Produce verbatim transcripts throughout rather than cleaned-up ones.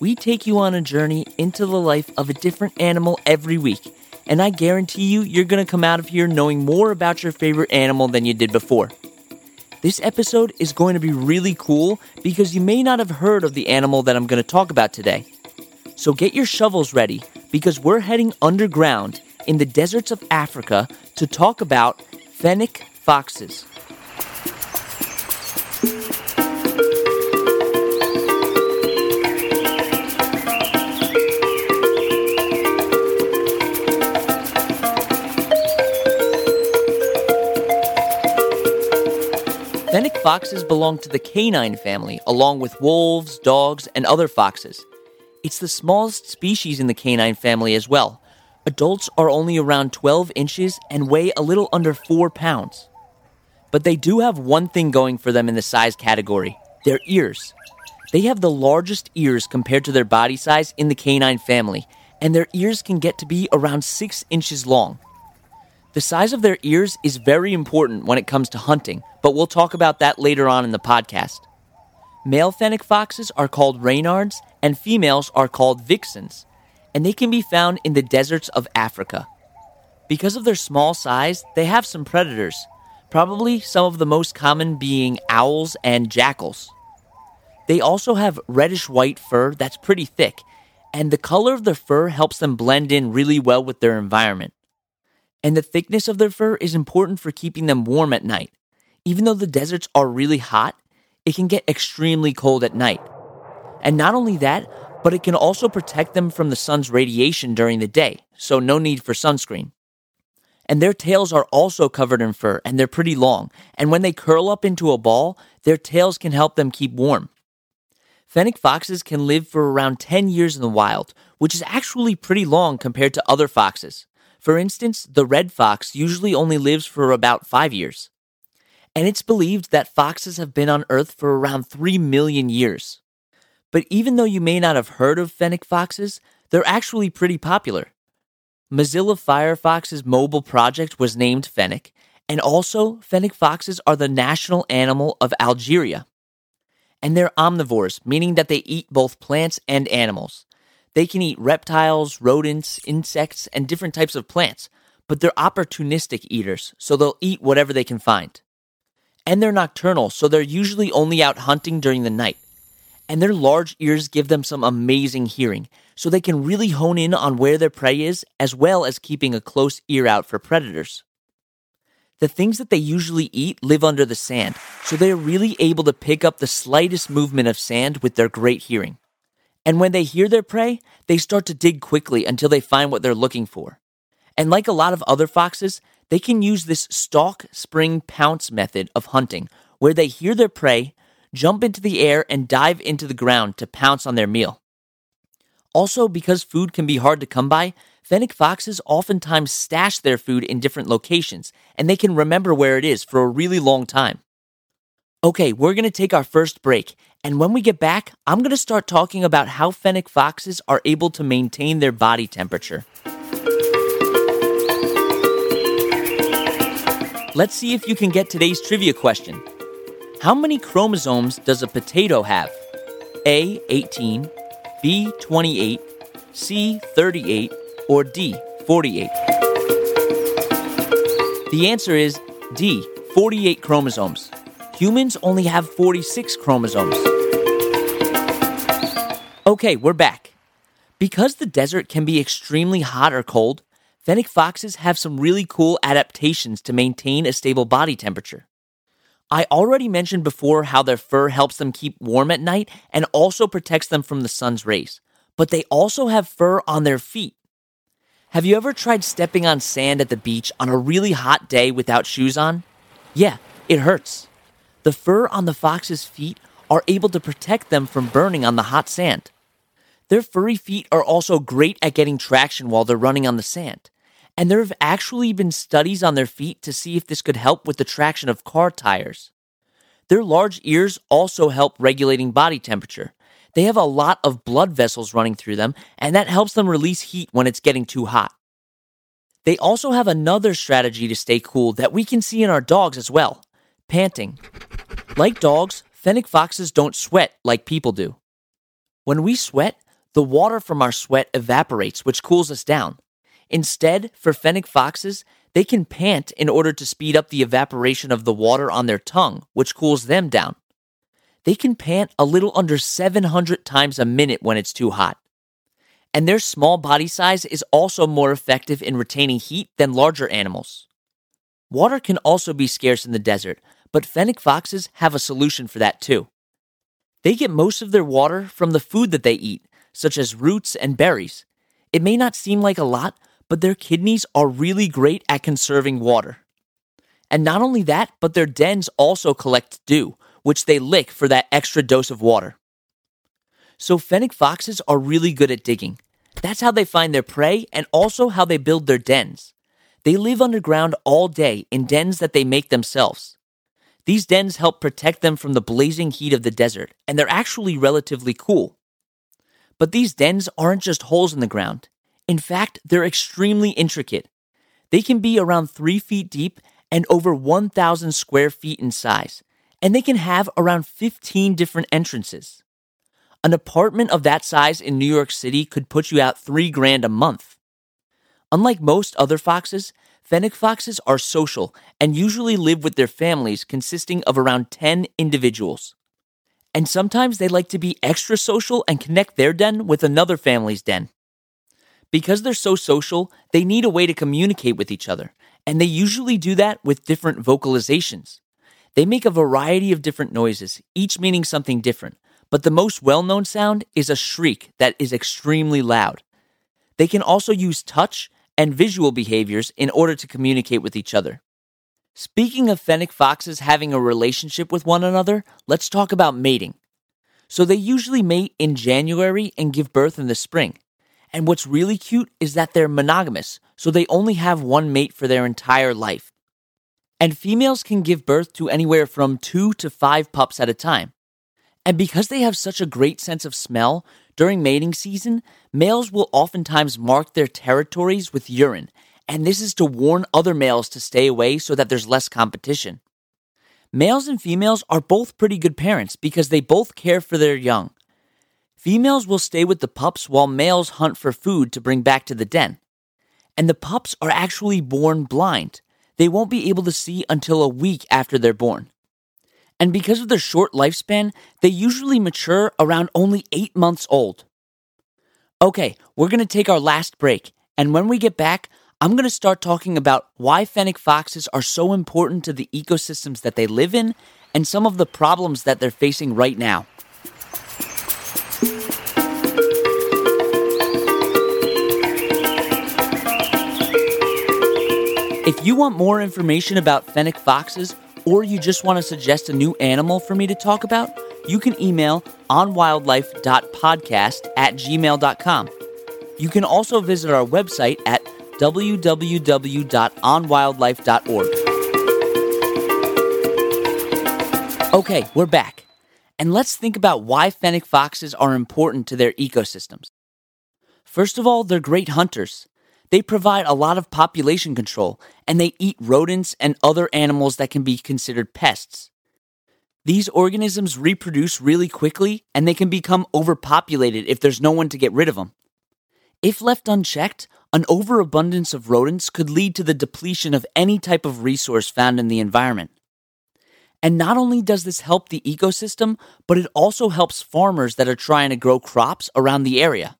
We take you on a journey into the life of a different animal every week, and I guarantee you, you're going to come out of here knowing more about your favorite animal than you did before. This episode is going to be really cool because you may not have heard of the animal that I'm going to talk about today. So get your shovels ready because we're heading underground in the deserts of Africa to talk about fennec foxes. Fennec foxes belong to the canine family, along with wolves, dogs, and other foxes. It's the smallest species in the canine family as well. Adults are only around twelve inches and weigh a little under four pounds. But they do have one thing going for them in the size category, their ears. They have the largest ears compared to their body size in the canine family, and their ears can get to be around six inches long. The size of their ears is very important when it comes to hunting, but we'll talk about that later on in the podcast. Male fennec foxes are called reynards, and females are called vixens, and they can be found in the deserts of Africa. Because of their small size, they have some predators, probably some of the most common being owls and jackals. They also have reddish-white fur that's pretty thick, and the color of their fur helps them blend in really well with their environment. And the thickness of their fur is important for keeping them warm at night. Even though the deserts are really hot, it can get extremely cold at night. And not only that, but it can also protect them from the sun's radiation during the day, so no need for sunscreen. And their tails are also covered in fur, and they're pretty long, and when they curl up into a ball, their tails can help them keep warm. Fennec foxes can live for around ten years in the wild, which is actually pretty long compared to other foxes. For instance, the red fox usually only lives for about five years. And it's believed that foxes have been on Earth for around three million years. But even though you may not have heard of fennec foxes, they're actually pretty popular. Mozilla Firefox's mobile project was named Fennec, and also fennec foxes are the national animal of Algeria. And they're omnivores, meaning that they eat both plants and animals. They can eat reptiles, rodents, insects, and different types of plants, but they're opportunistic eaters, so they'll eat whatever they can find. And they're nocturnal, so they're usually only out hunting during the night. And their large ears give them some amazing hearing, so they can really hone in on where their prey is, as well as keeping a close ear out for predators. The things that they usually eat live under the sand, so they're really able to pick up the slightest movement of sand with their great hearing. And when they hear their prey, they start to dig quickly until they find what they're looking for. And like a lot of other foxes, they can use this stalk, spring, pounce method of hunting, where they hear their prey, jump into the air, and dive into the ground to pounce on their meal. Also, because food can be hard to come by, fennec foxes oftentimes stash their food in different locations, and they can remember where it is for a really long time. Okay, we're going to take our first break, and when we get back, I'm going to start talking about how fennec foxes are able to maintain their body temperature. Let's see if you can get today's trivia question. How many chromosomes does a potato have? A, eighteen, B, twenty-eight, C, thirty-eight, or D, forty-eight? The answer is D, forty-eight chromosomes. Humans only have forty-six chromosomes. Okay, we're back. Because the desert can be extremely hot or cold, fennec foxes have some really cool adaptations to maintain a stable body temperature. I already mentioned before how their fur helps them keep warm at night and also protects them from the sun's rays, but they also have fur on their feet. Have you ever tried stepping on sand at the beach on a really hot day without shoes on? Yeah, it hurts. The fur on the fox's feet are able to protect them from burning on the hot sand. Their furry feet are also great at getting traction while they're running on the sand. And there have actually been studies on their feet to see if this could help with the traction of car tires. Their large ears also help regulating body temperature. They have a lot of blood vessels running through them, and that helps them release heat when it's getting too hot. They also have another strategy to stay cool that we can see in our dogs as well: panting. Like dogs, fennec foxes don't sweat like people do. When we sweat, the water from our sweat evaporates, which cools us down. Instead, for fennec foxes, they can pant in order to speed up the evaporation of the water on their tongue, which cools them down. They can pant a little under seven hundred times a minute when it's too hot. And their small body size is also more effective in retaining heat than larger animals. Water can also be scarce in the desert, but fennec foxes have a solution for that too. They get most of their water from the food that they eat, such as roots and berries. It may not seem like a lot, but their kidneys are really great at conserving water. And not only that, but their dens also collect dew, which they lick for that extra dose of water. So fennec foxes are really good at digging. That's how they find their prey and also how they build their dens. They live underground all day in dens that they make themselves. These dens help protect them from the blazing heat of the desert, and they're actually relatively cool. But these dens aren't just holes in the ground. In fact, they're extremely intricate. They can be around three feet deep and over one thousand square feet in size, and they can have around fifteen different entrances. An apartment of that size in New York City could put you out three grand a month. Unlike most other foxes, fennec foxes are social and usually live with their families consisting of around ten individuals. And sometimes they like to be extra social and connect their den with another family's den. Because they're so social, they need a way to communicate with each other, and they usually do that with different vocalizations. They make a variety of different noises, each meaning something different, but the most well-known sound is a shriek that is extremely loud. They can also use touch and visual behaviors in order to communicate with each other. Speaking of fennec foxes having a relationship with one another, let's talk about mating. So they usually mate in January and give birth in the spring. And what's really cute is that they're monogamous, so they only have one mate for their entire life. And females can give birth to anywhere from two to five pups at a time. And because they have such a great sense of smell, during mating season, males will oftentimes mark their territories with urine, and this is to warn other males to stay away so that there's less competition. Males and females are both pretty good parents because they both care for their young. Females will stay with the pups while males hunt for food to bring back to the den. And the pups are actually born blind. They won't be able to see until a week after they're born. And because of their short lifespan, they usually mature around only eight months old. Okay, we're going to take our last break. And when we get back, I'm going to start talking about why fennec foxes are so important to the ecosystems that they live in and some of the problems that they're facing right now. If you want more information about fennec foxes, or you just want to suggest a new animal for me to talk about, you can email onwildlife.podcast at gmail.com. You can also visit our website at w w w dot on wildlife dot org. Okay, we're back. And let's think about why fennec foxes are important to their ecosystems. First of all, they're great hunters. They provide a lot of population control, and they eat rodents and other animals that can be considered pests. These organisms reproduce really quickly, and they can become overpopulated if there's no one to get rid of them. If left unchecked, an overabundance of rodents could lead to the depletion of any type of resource found in the environment. And not only does this help the ecosystem, but it also helps farmers that are trying to grow crops around the area.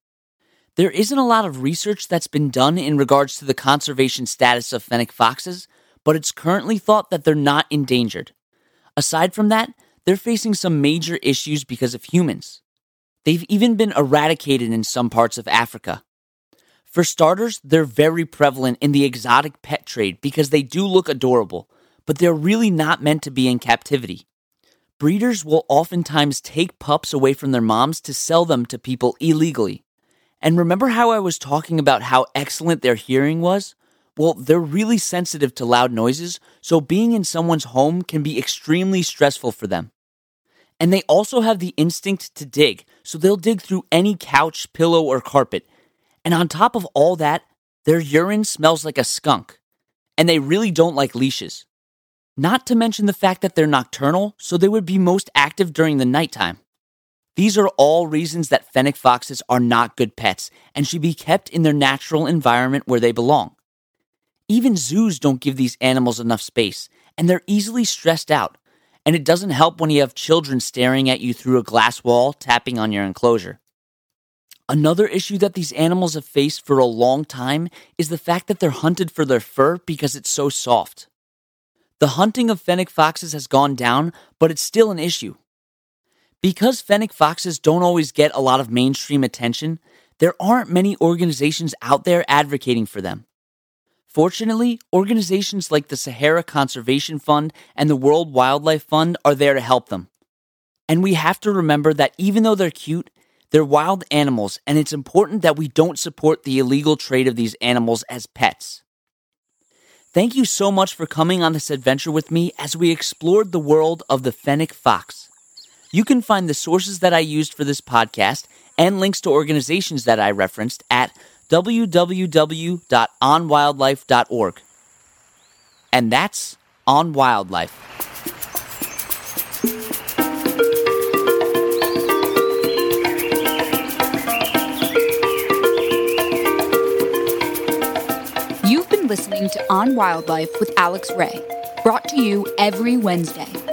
There isn't a lot of research that's been done in regards to the conservation status of fennec foxes, but it's currently thought that they're not endangered. Aside from that, they're facing some major issues because of humans. They've even been eradicated in some parts of Africa. For starters, they're very prevalent in the exotic pet trade because they do look adorable, but they're really not meant to be in captivity. breeders will oftentimes take pups away from their moms to sell them to people illegally. And remember how I was talking about how excellent their hearing was? Well, they're really sensitive to loud noises, so being in someone's home can be extremely stressful for them. And they also have the instinct to dig, so they'll dig through any couch, pillow, or carpet. And on top of all that, their urine smells like a skunk. And they really don't like leashes. Not to mention the fact that they're nocturnal, so they would be most active during the nighttime. These are all reasons that fennec foxes are not good pets and should be kept in their natural environment where they belong. Even zoos don't give these animals enough space, and they're easily stressed out. And it doesn't help when you have children staring at you through a glass wall, tapping on your enclosure. Another issue that these animals have faced for a long time is the fact that they're hunted for their fur because it's so soft. The hunting of fennec foxes has gone down, but it's still an issue. Because fennec foxes don't always get a lot of mainstream attention, there aren't many organizations out there advocating for them. Fortunately, organizations like the Sahara Conservation Fund and the World Wildlife Fund are there to help them. And we have to remember that even though they're cute, they're wild animals, and it's important that we don't support the illegal trade of these animals as pets. Thank you so much for coming on this adventure with me as we explored the world of the fennec fox. You can find the sources that I used for this podcast and links to organizations that I referenced at w w w dot on wildlife dot org. And that's On Wildlife. You've been listening to On Wildlife with Alex Ray, brought to you every Wednesday.